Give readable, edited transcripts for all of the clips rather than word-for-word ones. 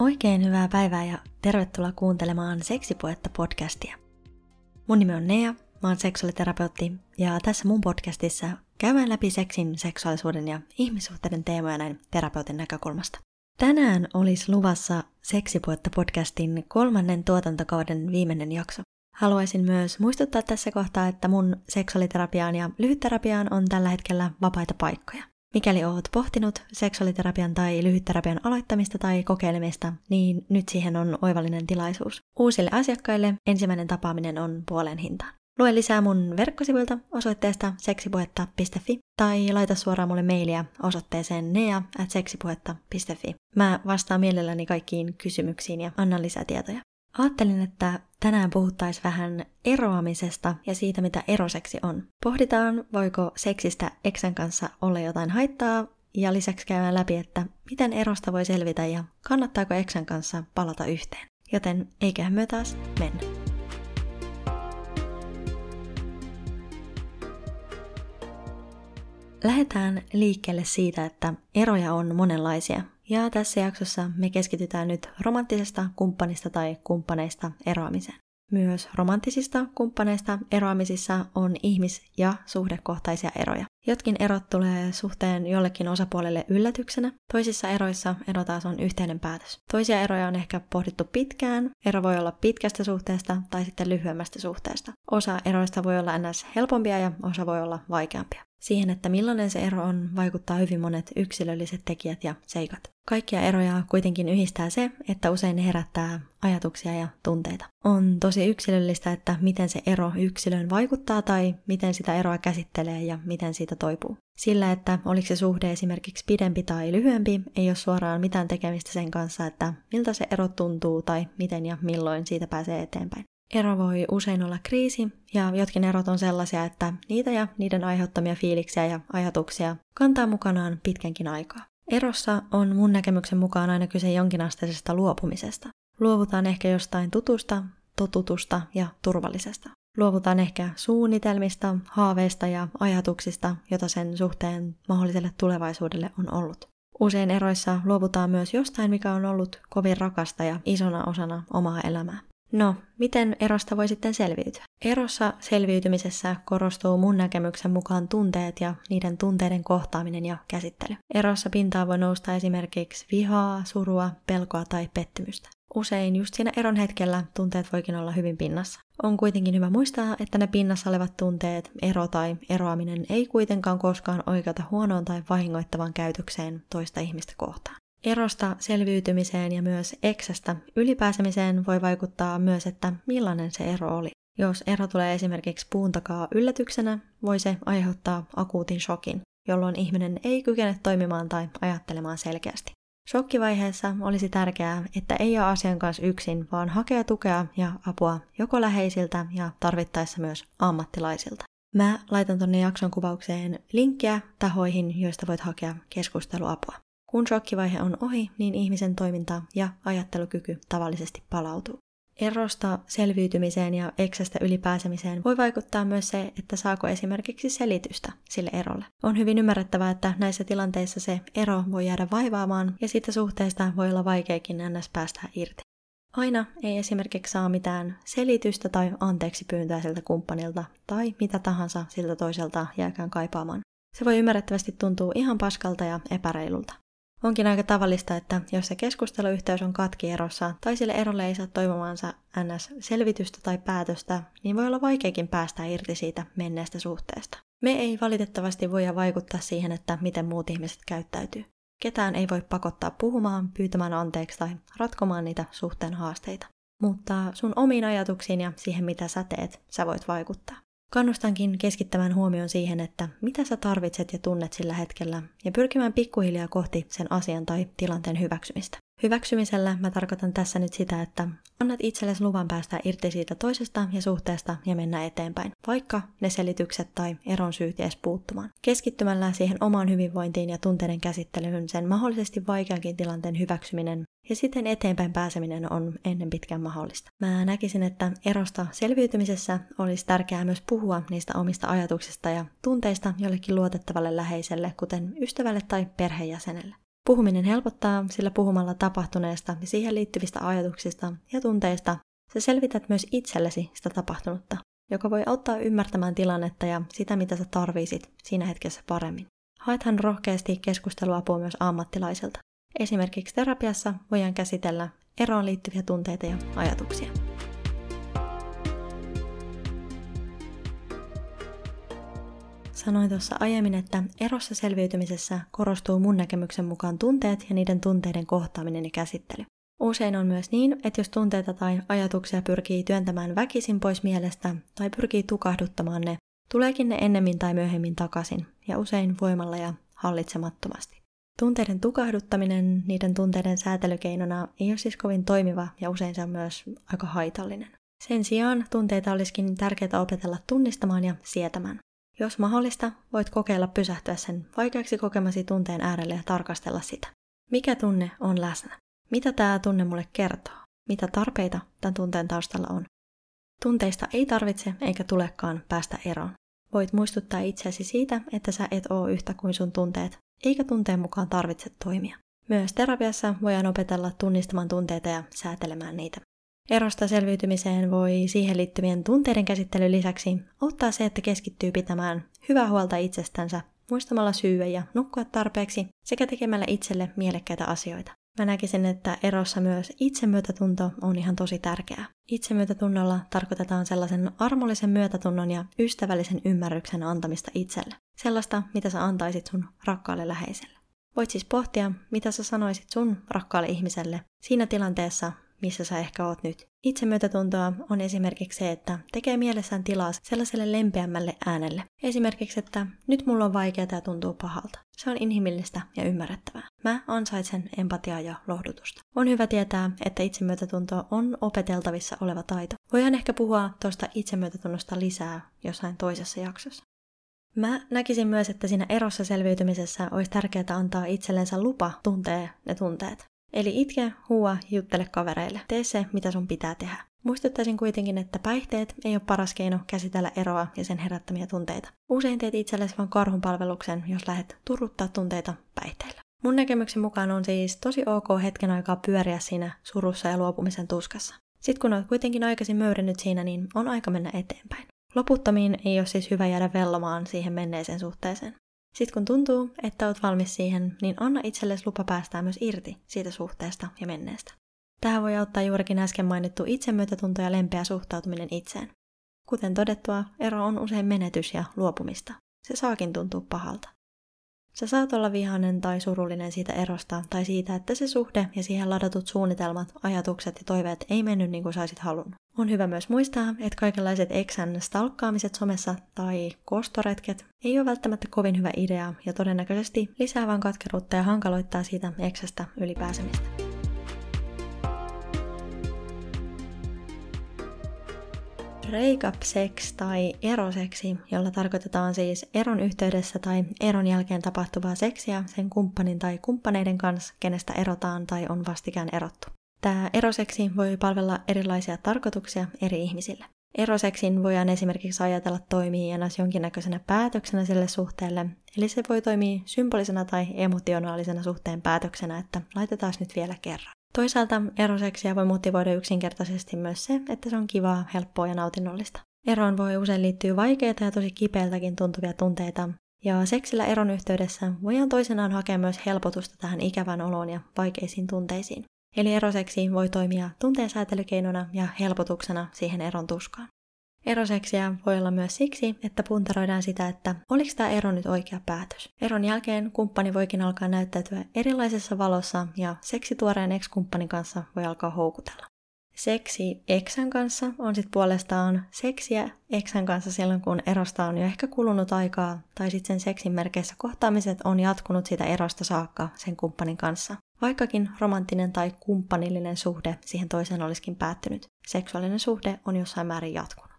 Oikein hyvää päivää ja tervetuloa kuuntelemaan Seksipuhetta-podcastia. Mun nimi on Nea, mä oon seksuaaliterapeutti ja tässä mun podcastissa käydään läpi seksin, seksuaalisuuden ja ihmissuhteiden teemoja näin terapeutin näkökulmasta. Tänään olisi luvassa Seksipuhetta-podcastin 3. tuotantokauden viimeinen jakso. Haluaisin myös muistuttaa tässä kohtaa, että mun seksuaaliterapiaan ja lyhytterapiaan on tällä hetkellä vapaita paikkoja. Mikäli oot pohtinut seksuaaliterapian tai lyhytterapian aloittamista tai kokeilemista, niin nyt siihen on oivallinen tilaisuus. Uusille asiakkaille ensimmäinen tapaaminen on puolen hintaan. Lue lisää mun verkkosivuilta osoitteesta seksipuhetta.fi tai laita suoraan mulle mailia osoitteeseen nea@seksipuhetta.fi. Mä vastaan mielelläni kaikkiin kysymyksiin ja annan lisätietoja. Ajattelin, että tänään puhuttaisiin vähän eroamisesta ja siitä, mitä eroseksi on. Pohditaan, voiko seksistä eksän kanssa olla jotain haittaa, ja lisäksi käydään läpi, että miten erosta voi selvitä ja kannattaako eksän kanssa palata yhteen. Joten eiköhän me taas mennä. Lähdetään liikkeelle siitä, että eroja on monenlaisia. Ja tässä jaksossa me keskitytään nyt romanttisesta kumppanista tai kumppaneista eroamiseen. Myös romanttisista kumppaneista eroamisissa on ihmis- ja suhdekohtaisia eroja. Jotkin erot tulee suhteen jollekin osapuolelle yllätyksenä, toisissa eroissa ero taas on yhteinen päätös. Toisia eroja on ehkä pohdittu pitkään, ero voi olla pitkästä suhteesta tai sitten lyhyemmästä suhteesta. Osa eroista voi olla ns. Helpompia ja osa voi olla vaikeampia. Siihen, että millainen se ero on, vaikuttaa hyvin monet yksilölliset tekijät ja seikat. Kaikkia eroja kuitenkin yhdistää se, että usein ne herättää ajatuksia ja tunteita. On tosi yksilöllistä, että miten se ero yksilöön vaikuttaa tai miten sitä eroa käsittelee ja miten siitä toipuu. Sillä, että oliko se suhde esimerkiksi pidempi tai lyhyempi, ei ole suoraan mitään tekemistä sen kanssa, että miltä se ero tuntuu tai miten ja milloin siitä pääsee eteenpäin. Ero voi usein olla kriisi, ja jotkin erot on sellaisia, että niitä ja niiden aiheuttamia fiiliksiä ja ajatuksia kantaa mukanaan pitkänkin aikaa. Erossa on mun näkemyksen mukaan aina kyse jonkinasteisesta luopumisesta. Luovutaan ehkä jostain tutusta, totutusta ja turvallisesta. Luovutaan ehkä suunnitelmista, haaveista ja ajatuksista, jota sen suhteen mahdolliselle tulevaisuudelle on ollut. Usein eroissa luovutaan myös jostain, mikä on ollut kovin rakasta ja isona osana omaa elämää. No, miten erosta voi sitten selviytyä? Erossa selviytymisessä korostuu mun näkemyksen mukaan tunteet ja niiden tunteiden kohtaaminen ja käsittely. Erossa pintaan voi nousta esimerkiksi vihaa, surua, pelkoa tai pettymystä. Usein just siinä eron hetkellä tunteet voikin olla hyvin pinnassa. On kuitenkin hyvä muistaa, että ne pinnassa olevat tunteet, ero tai eroaminen ei kuitenkaan koskaan oikeuta huonoon tai vahingoittavaan käytökseen toista ihmistä kohtaan. Erosta selviytymiseen ja myös eksästä ylipääsemiseen voi vaikuttaa myös, että millainen se ero oli. Jos ero tulee esimerkiksi puun takaa yllätyksenä, voi se aiheuttaa akuutin shokin, jolloin ihminen ei kykene toimimaan tai ajattelemaan selkeästi. Shokkivaiheessa olisi tärkeää, että ei ole asian kanssa yksin, vaan hakea tukea ja apua joko läheisiltä ja tarvittaessa myös ammattilaisilta. Mä laitan tonne jakson kuvaukseen linkkiä tahoihin, joista voit hakea keskusteluapua. Kun shokkivaihe on ohi, niin ihmisen toiminta ja ajattelukyky tavallisesti palautuu. Erosta selviytymiseen ja eksästä ylipääsemiseen voi vaikuttaa myös se, että saako esimerkiksi selitystä sille erolle. On hyvin ymmärrettävää, että näissä tilanteissa se ero voi jäädä vaivaamaan ja siitä suhteesta voi olla vaikeakin ns. Päästä irti. Aina ei esimerkiksi saa mitään selitystä tai anteeksi pyyntöä siltä kumppanilta tai mitä tahansa siltä toiselta jääkään kaipaamaan. Se voi ymmärrettävästi tuntua ihan paskalta ja epäreilulta. Onkin aika tavallista, että jos se keskusteluyhteys on katki erossa tai sille erolle ei saa toivomaansa NS-selvitystä tai päätöstä, niin voi olla vaikeakin päästä irti siitä menneestä suhteesta. Me ei valitettavasti voida vaikuttaa siihen, että miten muut ihmiset käyttäytyy. Ketään ei voi pakottaa puhumaan, pyytämään anteeksi tai ratkomaan niitä suhteen haasteita. Mutta sun omiin ajatuksiin ja siihen, mitä sä teet, sä voit vaikuttaa. Kannustankin keskittämään huomioon siihen, että mitä sä tarvitset ja tunnet sillä hetkellä, ja pyrkimään pikkuhiljaa kohti sen asian tai tilanteen hyväksymistä. Hyväksymisellä mä tarkoitan tässä nyt sitä, että annat itsellesi luvan päästä irti siitä toisesta ja suhteesta ja mennä eteenpäin, vaikka ne selitykset tai eron syyt edes puuttumaan. Keskittymällä siihen omaan hyvinvointiin ja tunteiden käsittelyyn sen mahdollisesti vaikeankin tilanteen hyväksyminen ja siten eteenpäin pääseminen on ennen pitkään mahdollista. Mä näkisin, että erosta selviytymisessä olisi tärkeää myös puhua niistä omista ajatuksista ja tunteista jollekin luotettavalle läheiselle, kuten ystävälle tai perheenjäsenelle. Puhuminen helpottaa, sillä puhumalla tapahtuneesta ja siihen liittyvistä ajatuksista ja tunteista sä selvität myös itsellesi sitä tapahtunutta, joka voi auttaa ymmärtämään tilannetta ja sitä, mitä sä tarvisit siinä hetkessä paremmin. Haethan rohkeasti keskusteluapua myös ammattilaiselta. Esimerkiksi terapiassa voidaan käsitellä eroon liittyviä tunteita ja ajatuksia. Sanoin tuossa aiemmin, että erossa selviytymisessä korostuu mun näkemyksen mukaan tunteet ja niiden tunteiden kohtaaminen ja käsittely. Usein on myös niin, että jos tunteita tai ajatuksia pyrkii työntämään väkisin pois mielestä tai pyrkii tukahduttamaan ne, tuleekin ne ennemmin tai myöhemmin takaisin, ja usein voimalla ja hallitsemattomasti. Tunteiden tukahduttaminen niiden tunteiden säätelykeinona ei ole siis kovin toimiva, ja usein se on myös aika haitallinen. Sen sijaan tunteita olisikin tärkeää opetella tunnistamaan ja sietämään. Jos mahdollista, voit kokeilla pysähtyä sen vaikeaksi kokemasi tunteen äärelle ja tarkastella sitä. Mikä tunne on läsnä? Mitä tämä tunne mulle kertoo? Mitä tarpeita tämän tunteen taustalla on? Tunteista ei tarvitse eikä tulekaan päästä eroon. Voit muistuttaa itseäsi siitä, että sä et oo yhtä kuin sun tunteet, eikä tunteen mukaan tarvitse toimia. Myös terapiassa voidaan opetella tunnistamaan tunteita ja säätelemään niitä. Erosta selviytymiseen voi siihen liittyvien tunteiden käsittelyn lisäksi auttaa se, että keskittyy pitämään hyvää huolta itsestänsä, muistamalla syyä ja nukkua tarpeeksi sekä tekemällä itselle mielekkäitä asioita. Mä näkisin, että erossa myös itsemyötätunto on ihan tosi tärkeää. Itsemyötätunnolla tarkoitetaan sellaisen armollisen myötätunnon ja ystävällisen ymmärryksen antamista itselle. Sellaista, mitä sä antaisit sun rakkaalle läheiselle. Voit siis pohtia, mitä sä sanoisit sun rakkaalle ihmiselle siinä tilanteessa, missä sä ehkä oot nyt. Itsemyötätuntoa on esimerkiksi se, että tekee mielessään tilaa sellaiselle lempeämmälle äänelle. Esimerkiksi, että nyt mulla on vaikeaa ja tuntuu pahalta. Se on inhimillistä ja ymmärrettävää. Mä ansaitsen empatiaa ja lohdutusta. On hyvä tietää, että itsemyötätunto on opeteltavissa oleva taito. Voidaan ehkä puhua tuosta itsemyötätunnosta lisää jossain toisessa jaksossa. Mä näkisin myös, että siinä erossa selviytymisessä olisi tärkeää antaa itsellensä lupa tuntee ne tunteet. Eli itke, huua, juttele kavereille. Tee se, mitä sun pitää tehdä. Muistuttaisin kuitenkin, että päihteet ei ole paras keino käsitellä eroa ja sen herättämiä tunteita. Usein teet itsellesi vaan karhunpalveluksen, jos lähdet turruttaa tunteita päihteillä. Mun näkemyksen mukaan on siis tosi ok hetken aikaa pyöriä siinä surussa ja luopumisen tuskassa. Sitten kun oot kuitenkin aikaisin möyrinyt siinä, niin on aika mennä eteenpäin. Loputtomiin ei ole siis hyvä jäädä vellomaan siihen menneeseen suhteeseen. Sitten kun tuntuu, että oot valmis siihen, niin anna itsellesi lupa päästää myös irti siitä suhteesta ja menneestä. Tähän voi auttaa juurikin äsken mainittu itsemyötätunto ja lempeä suhtautuminen itseen. Kuten todettua, ero on usein menetys ja luopumista. Se saakin tuntua pahalta. Sä saat olla vihainen tai surullinen siitä erosta tai siitä, että se suhde ja siihen ladatut suunnitelmat, ajatukset ja toiveet ei mennyt niin kuin saisit halunnut. On hyvä myös muistaa, että kaikenlaiset eksän stalkkaamiset somessa tai kostoretket ei ole välttämättä kovin hyvä idea ja todennäköisesti lisää vaan katkeruutta ja hankaloittaa siitä eksästä ylipääsemistä. Breakup-seksi tai eroseksi, jolla tarkoitetaan siis eron yhteydessä tai eron jälkeen tapahtuvaa seksiä sen kumppanin tai kumppaneiden kanssa, kenestä erotaan tai on vastikään erottu. Tämä eroseksi voi palvella erilaisia tarkoituksia eri ihmisille. Eroseksin voidaan esimerkiksi ajatella toimijana jonkinnäköisenä päätöksenä sille suhteelle, eli se voi toimia symbolisena tai emotionaalisena suhteen päätöksenä, että laitetaan nyt vielä kerran. Toisaalta eroseksiä voi motivoida yksinkertaisesti myös se, että se on kivaa, helppoa ja nautinnollista. Eroon voi usein liittyä vaikeita ja tosi kipeiltäkin tuntuvia tunteita, ja seksillä eron yhteydessä voidaan toisenaan hakea myös helpotusta tähän ikävään oloon ja vaikeisiin tunteisiin. Eli eroseksi voi toimia tunteen säätelykeinona ja helpotuksena siihen eron tuskaan. Eroseksiä voi olla myös siksi, että puntaroidaan sitä, että oliko tämä ero nyt oikea päätös. Eron jälkeen kumppani voikin alkaa näyttäytyä erilaisessa valossa ja seksi tuoreen ex-kumppanin kanssa voi alkaa houkutella. Seksi eksän kanssa on sitten puolestaan seksiä eksän kanssa silloin, kun erosta on jo ehkä kulunut aikaa tai sitten sen seksin merkeissä kohtaamiset on jatkunut siitä erosta saakka sen kumppanin kanssa. Vaikkakin romanttinen tai kumppanillinen suhde siihen toiseen olisikin päättynyt, seksuaalinen suhde on jossain määrin jatkunut.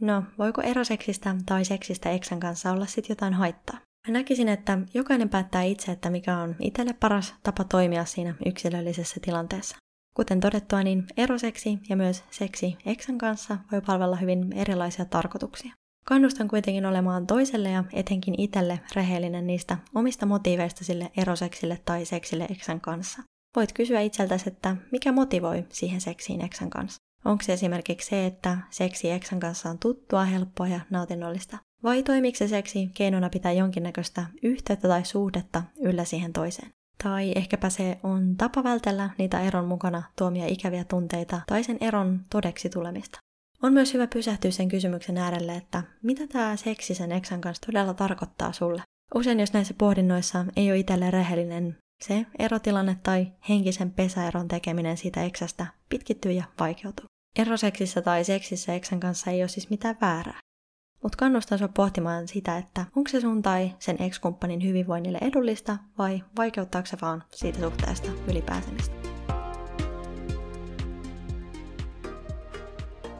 No, voiko eroseksistä tai seksistä eksän kanssa olla sitten jotain haittaa? Mä näkisin, että jokainen päättää itse, että mikä on itselle paras tapa toimia siinä yksilöllisessä tilanteessa. Kuten todettua, niin eroseksi ja myös seksi eksän kanssa voi palvella hyvin erilaisia tarkoituksia. Kannustan kuitenkin olemaan toiselle ja etenkin itselle rehellinen niistä omista motiiveista sille eroseksille tai seksille eksän kanssa. Voit kysyä itseltäsi, että mikä motivoi siihen seksiin eksän kanssa. Onko se esimerkiksi se, että seksi eksän kanssa on tuttua, helppoa ja nautinnollista? Vai toimiiko se seksi keinona pitää jonkinnäköistä yhteyttä tai suhdetta yllä siihen toiseen? Tai ehkäpä se on tapa vältellä niitä eron mukana tuomia ikäviä tunteita tai sen eron todeksi tulemista. On myös hyvä pysähtyä sen kysymyksen äärelle, että mitä tämä seksi sen eksän kanssa todella tarkoittaa sulle. Usein jos näissä pohdinnoissa ei ole itselle rehellinen, se erotilanne tai henkisen pesäeron tekeminen siitä eksästä pitkittyy ja vaikeutuu. Eroseksissä tai seksissä eksän kanssa ei ole siis mitään väärää. Mutta kannustan sinua pohtimaan sitä, että onko se sun tai sen ex-kumppanin hyvinvoinnille edullista vai vaikeuttaako se vaan siitä suhteesta ylipääsemistä.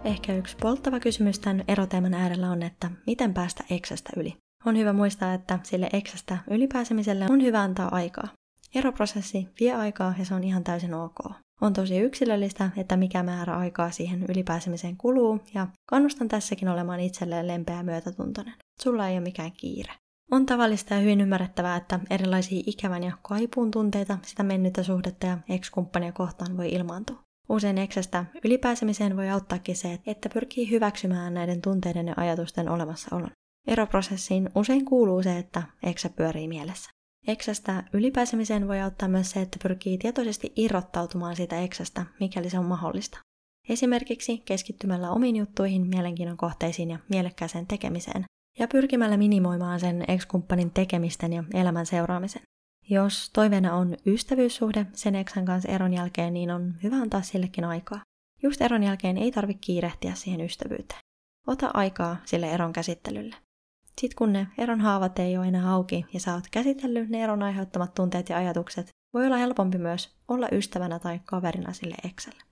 Ehkä yksi polttava kysymys tämän eroteeman äärellä on, että miten päästä eksästä yli. On hyvä muistaa, että sille eksästä ylipääsemiselle on hyvä antaa aikaa. Eroprosessi vie aikaa ja se on ihan täysin ok. On tosi yksilöllistä, että mikä määrä aikaa siihen ylipääsemiseen kuluu, ja kannustan tässäkin olemaan itselleen lempeä ja myötätuntoinen. Sulla ei ole mikään kiire. On tavallista ja hyvin ymmärrettävää, että erilaisia ikävän ja kaipuun tunteita sitä mennyttä suhdetta ja ex-kumppania kohtaan voi ilmaantua. Usein eksästä ylipääsemiseen voi auttaakin se, että pyrkii hyväksymään näiden tunteiden ja ajatusten olemassaolon. Eroprosessiin usein kuuluu se, että eksä pyörii mielessä. Eksästä ylipääsemiseen voi auttaa myös se, että pyrkii tietoisesti irrottautumaan siitä eksästä, mikäli se on mahdollista. Esimerkiksi keskittymällä omiin juttuihin, mielenkiinnon kohteisiin ja mielekkääseen tekemiseen, ja pyrkimällä minimoimaan sen ex-kumppanin tekemisten ja elämän seuraamisen. Jos toiveena on ystävyyssuhde sen eksän kanssa eron jälkeen, niin on hyvä antaa sillekin aikaa. Just eron jälkeen ei tarvitse kiirehtiä siihen ystävyyteen. Ota aikaa sille eron käsittelylle. Sitten kun ne eron haavat ei ole enää auki ja sä oot käsitellyt ne eron aiheuttamat tunteet ja ajatukset, voi olla helpompi myös olla ystävänä tai kaverina sille ekselle.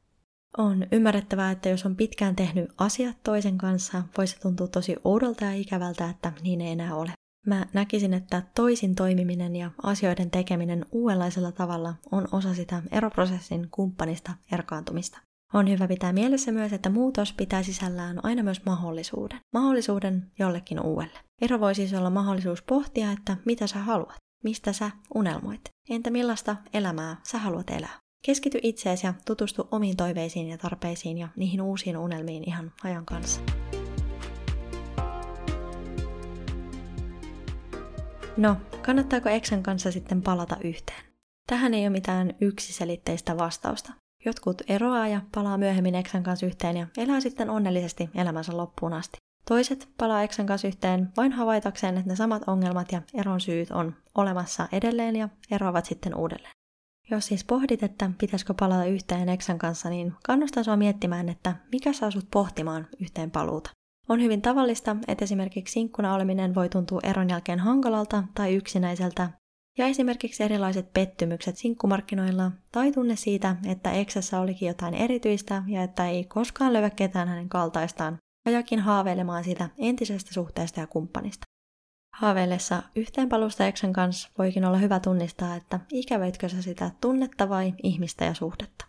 On ymmärrettävää, että jos on pitkään tehnyt asiat toisen kanssa, voi se tuntua tosi oudolta ja ikävältä, että niin ei enää ole. Mä näkisin, että toisin toimiminen ja asioiden tekeminen uudenlaisella tavalla on osa sitä eroprosessin kumppanista erkaantumista. On hyvä pitää mielessä myös, että muutos pitää sisällään aina myös mahdollisuuden. Mahdollisuuden jollekin uudelle. Ero voi siis olla mahdollisuus pohtia, että mitä sä haluat, mistä sä unelmoit, entä millaista elämää sä haluat elää. Keskity itseesi ja tutustu omiin toiveisiin ja tarpeisiin ja niihin uusiin unelmiin ihan ajan kanssa. No, kannattaako eksän kanssa sitten palata yhteen? Tähän ei ole mitään yksiselitteistä vastausta. Jotkut eroaa ja palaa myöhemmin eksän kanssa yhteen ja elää sitten onnellisesti elämänsä loppuun asti. Toiset palaa eksän kanssa yhteen vain havaitakseen, että ne samat ongelmat ja eron syyt on olemassa edelleen ja eroavat sitten uudelleen. Jos siis pohdit, että pitäisikö palata yhteen eksän kanssa, niin kannustan sinua miettimään, että mikä saa sut pohtimaan yhteen paluuta. On hyvin tavallista, että esimerkiksi sinkkuna oleminen voi tuntua eron jälkeen hankalalta tai yksinäiseltä, ja esimerkiksi erilaiset pettymykset sinkkumarkkinoilla tai tunne siitä, että eksässä olikin jotain erityistä ja että ei koskaan löyä ketään hänen kaltaistaan, ajakin haaveilemaan sitä entisestä suhteesta ja kumppanista. Haaveillessa yhteenpalusta eksän kanssa voikin olla hyvä tunnistaa, että ikävöitkö sä sitä tunnetta vai ihmistä ja suhdetta.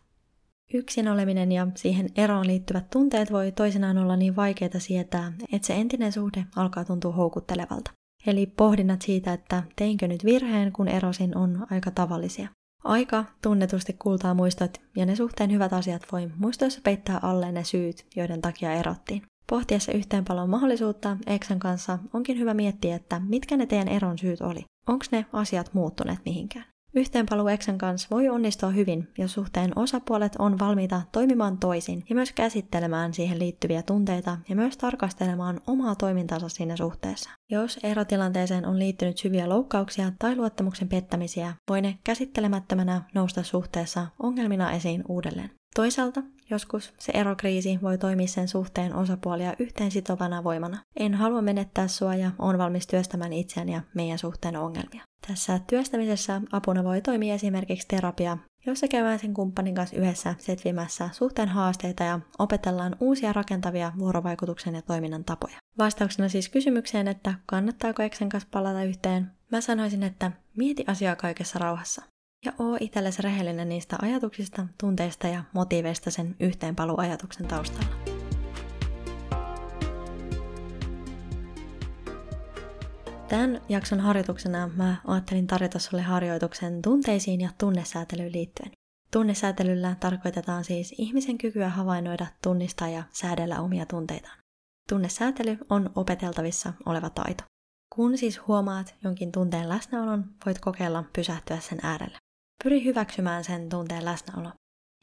Yksin oleminen ja siihen eroon liittyvät tunteet voi toisinaan olla niin vaikeita sietää, että se entinen suhde alkaa tuntua houkuttelevalta. Eli pohdinnat siitä, että teinkö nyt virheen, kun erosin, on aika tavallisia. Aika tunnetusti kultaa muistot, ja ne suhteen hyvät asiat voi muistoissa peittää alle ne syyt, joiden takia erottiin. Pohtiessa yhteenpalon mahdollisuutta eksän kanssa onkin hyvä miettiä, että mitkä ne teidän eron syyt oli. Onko ne asiat muuttuneet mihinkään? Yhteenpalu eksän kanssa voi onnistua hyvin, jos suhteen osapuolet on valmiita toimimaan toisin ja myös käsittelemään siihen liittyviä tunteita ja myös tarkastelemaan omaa toimintansa siinä suhteessa. Jos erotilanteeseen on liittynyt syviä loukkauksia tai luottamuksen pettämisiä, voi ne käsittelemättömänä nousta suhteessa ongelmina esiin uudelleen. Toisaalta joskus se erokriisi voi toimia sen suhteen osapuolia yhteen sitovana voimana. En halua menettää sua ja olen valmis työstämään itseäni ja meidän suhteen ongelmia. Tässä työstämisessä apuna voi toimia esimerkiksi terapia, jossa käydään sen kumppanin kanssa yhdessä setvimässä suhteen haasteita ja opetellaan uusia rakentavia vuorovaikutuksen ja toiminnan tapoja. Vastauksena siis kysymykseen, että kannattaako eksän kanssa palata yhteen, mä sanoisin, että mieti asiaa kaikessa rauhassa. Ja oo itsellesi rehellinen niistä ajatuksista, tunteista ja motiiveista sen yhteenpaluajatuksen taustalla. Tämän jakson harjoituksena mä ajattelin tarjota sulle harjoituksen tunteisiin ja tunnesäätelyyn liittyen. Tunnesäätelyllä tarkoitetaan siis ihmisen kykyä havainnoida, tunnistaa ja säädellä omia tunteitaan. Tunnesäätely on opeteltavissa oleva taito. Kun siis huomaat jonkin tunteen läsnäolon, voit kokeilla pysähtyä sen äärelle. Pyri hyväksymään sen tunteen läsnäolo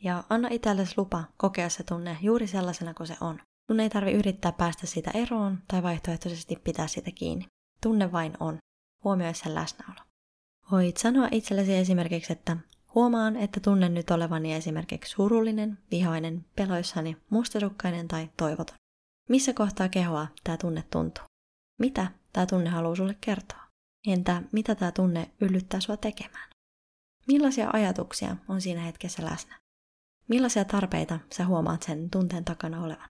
ja anna itsellesi lupa kokea se tunne juuri sellaisena kuin se on. Sun ei tarvitse yrittää päästä siitä eroon tai vaihtoehtoisesti pitää sitä kiinni. Tunne vain on. Huomioi sen läsnäolo. Voit sanoa itsellesi esimerkiksi, että huomaan, että tunnen nyt olevani esimerkiksi surullinen, vihainen, peloissani, mustasukkainen tai toivoton. Missä kohtaa kehoa tämä tunne tuntuu? Mitä tämä tunne haluaa sulle kertoa? Entä mitä tämä tunne yllyttää sua tekemään? Millaisia ajatuksia on siinä hetkessä läsnä? Millaisia tarpeita sä huomaat sen tunteen takana olevan?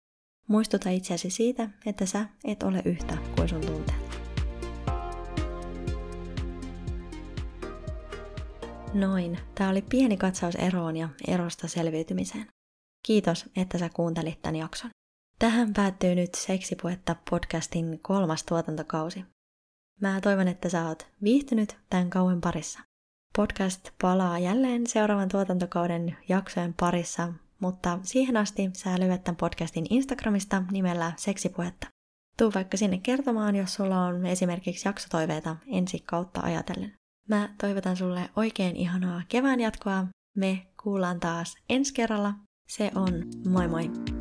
Muistuta itseäsi siitä, että sä et ole yhtä kuin sun tunteet. Noin, tää oli pieni katsaus eroon ja erosta selviytymiseen. Kiitos, että sä kuuntelit tän jakson. Tähän päättyy nyt Seksipuhetta podcastin 3. tuotantokausi. Mä toivon, että sä oot viihtynyt tämän kauen parissa. Podcast palaa jälleen seuraavan tuotantokauden jaksojen parissa, mutta siihen asti sä löydät tämän podcastin Instagramista nimellä Seksipuhetta. Tuu vaikka sinne kertomaan, jos sulla on esimerkiksi jaksotoiveita ensi kautta ajatellen. Mä toivotan sulle oikein ihanaa kevään jatkoa. Me kuullaan taas ensi kerralla. Se on moi moi!